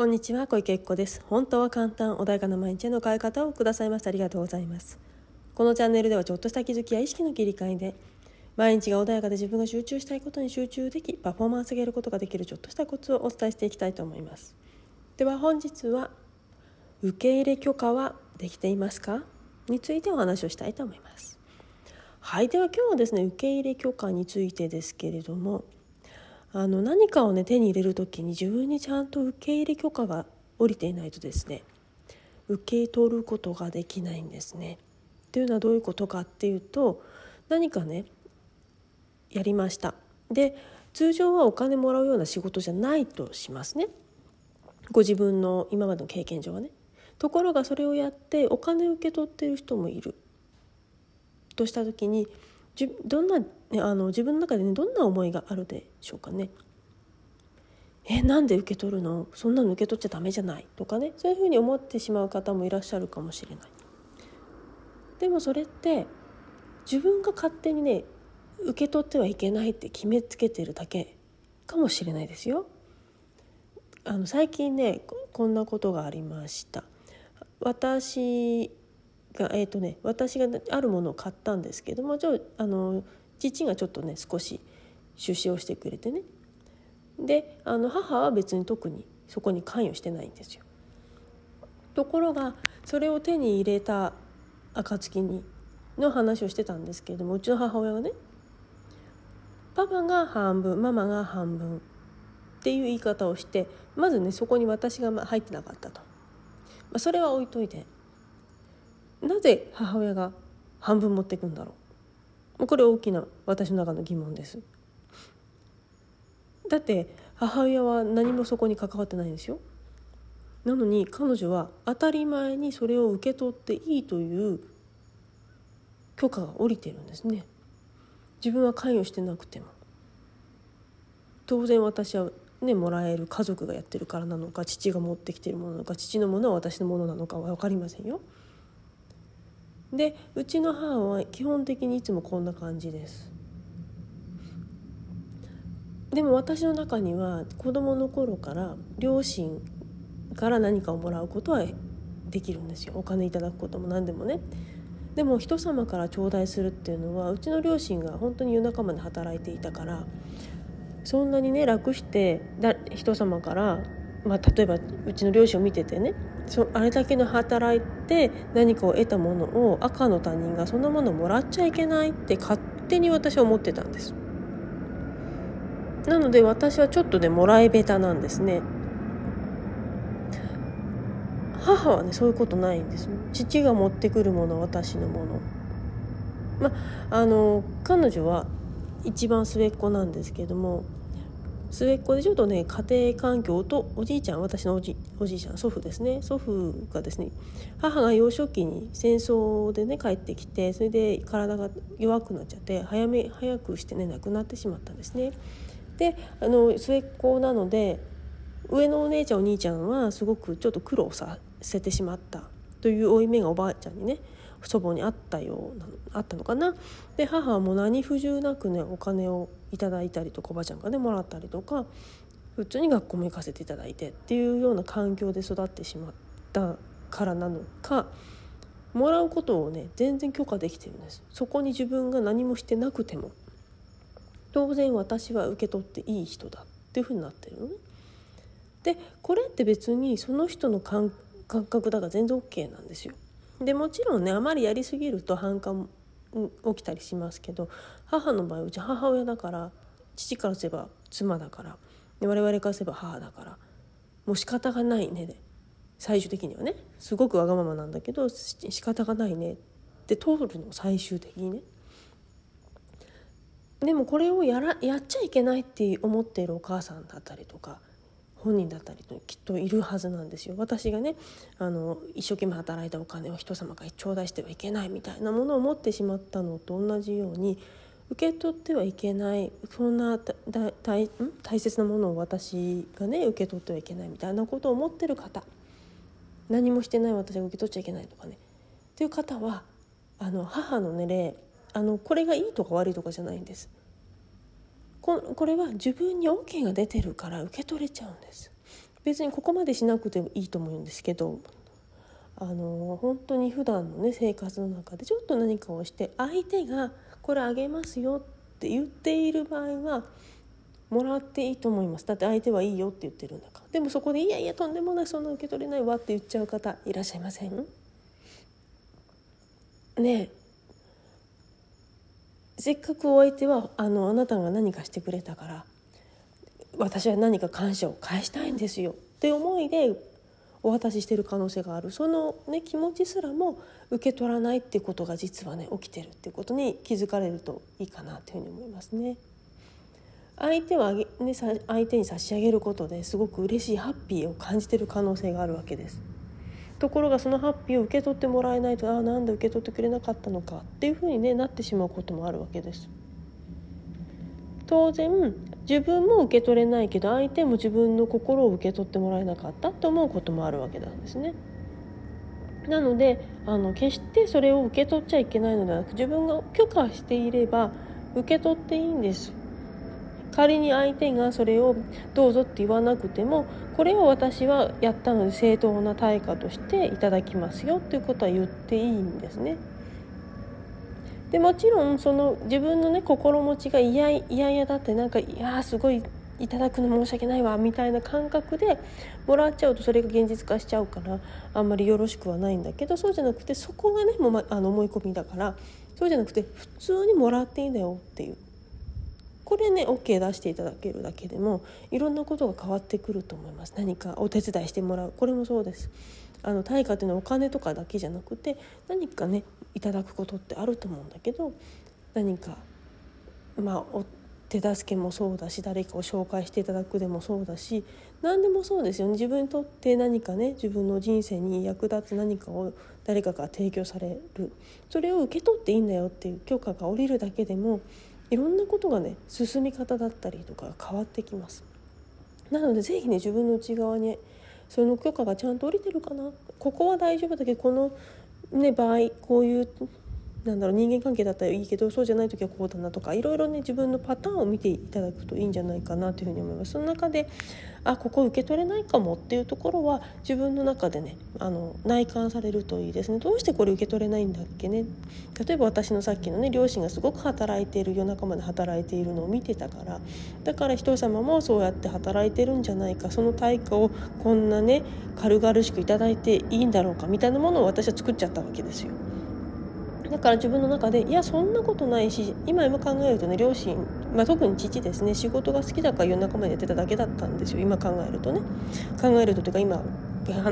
こんにちは、小池恵子です。本当は簡単、穏やかな毎日への変え方をくださいましてありがとうございます。このチャンネルではちょっとした気づきや意識の切り替えで、毎日が穏やかで自分が集中したいことに集中でき、パフォーマンスを上げることができるちょっとしたコツをお伝えしていきたいと思います。では本日は、受け入れ許可はできていますかについてお話をしたいと思います。はい、では今日はですね、受け入れ許可についてですけれども、何かをね、手に入れるときに自分にちゃんと受け入れ許可が下りていないとですね、受け取ることができないんですね。というのはどういうことかっていうと、何かね、やりました。で、通常はお金もらうような仕事じゃないとしますね。ご自分の今までの経験上はね。ところがそれをやってお金を受け取っている人もいるとしたときに、どんな自分の中でね、どんな思いがあるでしょうかね。なんで受け取るの、そんなの受け取っちゃダメじゃないとかね、そういうふうに思ってしまう方もいらっしゃるかもしれない。でもそれって自分が勝手にね、受け取ってはいけないって決めつけてるだけかもしれないですよ。最近ね、こんなことがありました。私があるものを買ったんですけども、父がちょっとね、少し出資をしてくれてね。で、母は別に特にそこに関与してないんですよ。ところがそれを手に入れた暁にの話をしてたんですけれども、うちの母親がね、パパが半分、ママが半分っていう言い方をして、まずね、そこに私が入ってなかったと。それは置いといて、なぜ母親が半分持っていくんだろう、これ大きな私の中の疑問です。だって母親は何もそこに関わってないんですよ。なのに彼女は当たり前にそれを受け取っていいという許可が下りてるんですね。自分は関与してなくても、当然私はね、もらえる、家族がやってるからなのか、父が持ってきてるものなのか、父のものは私のものなのかは分かりませんよ。で、うちの母は基本的にいつもこんな感じです。でも私の中には、子供の頃から両親から何かをもらうことはできるんですよ。お金いただくことも何でもね。でも人様から頂戴するっていうのは、うちの両親が本当に夜中まで働いていたから、そんなにね、楽して人様から、例えばうちの両親を見ててね、あれだけの働いて何かを得たものを、赤の他人がそんなものをもらっちゃいけないって勝手に私は思ってたんです。なので私はちょっとね、もらい下手なんですね。母はね、そういうことないんです。父が持ってくるもの、私のもの。彼女は一番末っ子なんですけども、末っ子でちょっとね、家庭環境と、おじいちゃん、私のおじいちゃん、祖父ですね。祖父がですね、母が幼少期に戦争でね、帰ってきて、それで体が弱くなっちゃって、早くしてね、亡くなってしまったんですね。で、末っ子なので、上のお姉ちゃんお兄ちゃんはすごくちょっと苦労させてしまったという負い目がおばあちゃんにね、祖母にあったのかな。で、母はもう何不自由なくね、お金をいただいたりとか、おばあちゃんからね、もらったりとか、普通に学校も行かせていただいてっていうような環境で育ってしまったからなのか、もらうことをね、全然許可できてるんです。そこに自分が何もしてなくても、当然私は受け取っていい人だっていうふうになってるのね。で、これって別にその人の感覚だから全然 OK なんですよ。で、もちろんね、あまりやりすぎると反感起きたりしますけど、母の場合、うち母親だから、父からすれば妻だから、我々からすれば母だから、もう仕方がないねで、最終的にはね、すごくわがままなんだけど、仕方がないねって通るの、最終的にね。でもこれをやっちゃいけないって思っているお母さんだったりとか、本人だったりときっといるはずなんですよ。私がね、一生懸命働いたお金を人様から頂戴してはいけないみたいなものを持ってしまったのと同じように、受け取ってはいけない、そんな大切なものを私がね、受け取ってはいけないみたいなことを思ってる方、何もしてない私が受け取っちゃいけないとかねっていう方は、母のね、例、これがいいとか悪いとかじゃないんです。これは自分に OK が出てるから受け取れちゃうんです。別にここまでしなくてもいいと思うんですけど、本当に普段のね生活の中でちょっと何かをして相手がこれあげますよって言っている場合はもらっていいと思います。だって相手はいいよって言ってるんだから。でもそこでいやいやとんでもないそんな受け取れないわって言っちゃう方いらっしゃいません？ねえ、せっかくお相手はあなたが何かしてくれたから私は何か感謝を返したいんですよって思いでお渡ししてる可能性がある。その、ね、気持ちすらも受け取らないっていうことが実はね起きてるっていうことに気づかれるといいかなというふうに思いますね。相手に差し上げることですごく嬉しいハッピーを感じてる可能性があるわけです。ところがそのハッピーを受け取ってもらえないと、ああなんで受け取ってくれなかったのかっていうふうに、ね、なってしまうこともあるわけです。当然自分も受け取れないけど相手も自分の心を受け取ってもらえなかったと思うこともあるわけなんですね。なので決してそれを受け取っちゃいけないのではなく、自分が許可していれば受け取っていいんです。仮に相手がそれをどうぞって言わなくても、これを私はやったので正当な対価としていただきますよということは言っていいんですね。でもちろんその自分のね心持ちがいやだってなんかいやすごいいただくの申し訳ないわみたいな感覚でもらっちゃうとそれが現実化しちゃうからあんまりよろしくはないんだけど、そうじゃなくてそこがねもう思い込みだから、そうじゃなくて普通にもらっていいんだよっていう、これね OK 出していただけるだけでもいろんなことが変わってくると思います。何かお手伝いしてもらう、これもそうです。対価というのはお金とかだけじゃなくて何かねいただくことってあると思うんだけど、何かお手助けもそうだし、誰かを紹介していただくでもそうだし、何でもそうですよね。自分にとって何かね自分の人生に役立つ何かを誰かから提供される、それを受け取っていいんだよっていう許可が下りるだけでもいろんなことがね進み方だったりとか変わってきます。なのでぜひね自分の内側にその許可がちゃんと下りてるかな、ここは大丈夫だけどこの、ね、場合こういう人間関係だったらいいけどそうじゃない時はこうだなとか、いろいろね自分のパターンを見ていただくといいんじゃないかなというふうに思います。その中でここ受け取れないかもっていうところは自分の中でね内観されるといいですね。どうしてこれ受け取れないんだっけね。例えば私のさっきのね両親がすごく働いている、夜中まで働いているのを見てたから、だから人様もそうやって働いてるんじゃないか、その対価をこんなね軽々しくいただいていいんだろうかみたいなものを私は作っちゃったわけですよ。だから自分の中でいやそんなことないし、今考えるとね両親、特に父ですね、仕事が好きだから夜中までやってただけだったんですよ。考えるとというか今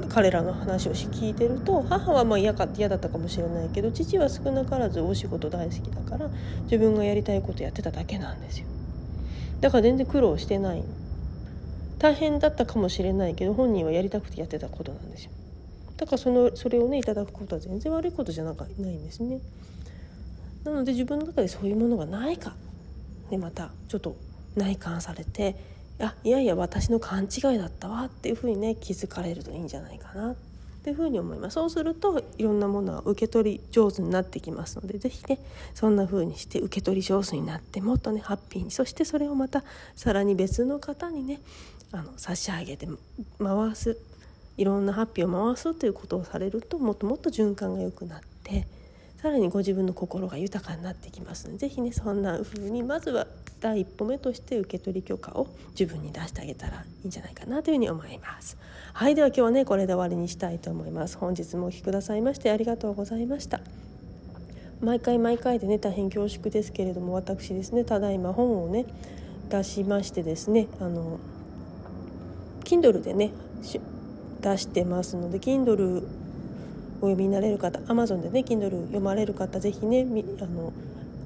彼らの話を聞いてると、母は嫌だったかもしれないけど父は少なからずお仕事大好きだから自分がやりたいことやってただけなんですよ。だから全然苦労してない、大変だったかもしれないけど本人はやりたくてやってたことなんですよ。だからそれをねいただくことは全然悪いことじゃないんですね。なので自分の中でそういうものがないか、ね、またちょっと内観されていや私の勘違いだったわっていうふうにね気づかれるといいんじゃないかなっていうふうに思います。そうするといろんなものは受け取り上手になってきますので、ぜひねそんなふうにして受け取り上手になってもっとねハッピーに、そしてそれをまたさらに別の方にね差し上げて回す、いろんなハッピーを回すということをされるともっともっと循環が良くなって、さらにご自分の心が豊かになってきますので、ぜひねそんな風にまずは第一歩目として受け取り許可を自分に出してあげたらいいんじゃないかなというふうに思います。はい、では今日はねこれで終わりにしたいと思います。本日もお聞きくださいましてありがとうございました。毎回でね大変恐縮ですけれども、私ですねただいま本をね出しましてですねKindle でね出してますので、 Kindle お読みになれる方、 Amazon でね Kindle 読まれる方ぜひね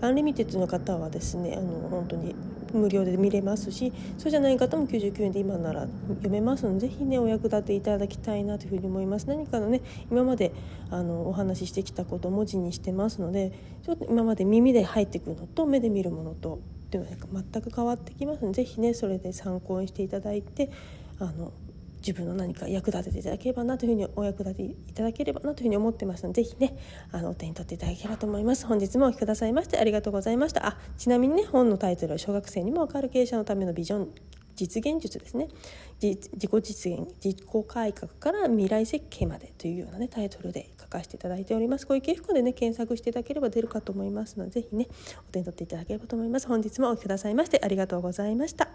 アンリミテッドの方はですね本当に無料で見れますし、そうじゃない方も99円で今なら読めますので、ぜひねお役立ていただきたいなというふうに思います。何かのね今までお話ししてきたことを文字にしてますので、ちょっと今まで耳で入ってくるのと目で見るものとっていうのは全く変わってきますので、ぜひねそれで参考にしていただいて自分の何か役立てていただければなというふうに思ってますので、ぜひねお手に取っていただければと思います。本日もお聞きくださいましてありがとうございました。ちなみにね本のタイトルは小学生にもアカルケーションのためのビジョン実現術ですね、自己実現、自己改革から未来設計までというような、ね、タイトルで書かせていただいております。ご意見で、ね、検索していただければ出るかと思いますので、ぜひねお手に取っていただければと思います。本日もお聞きくださいましてありがとうございました。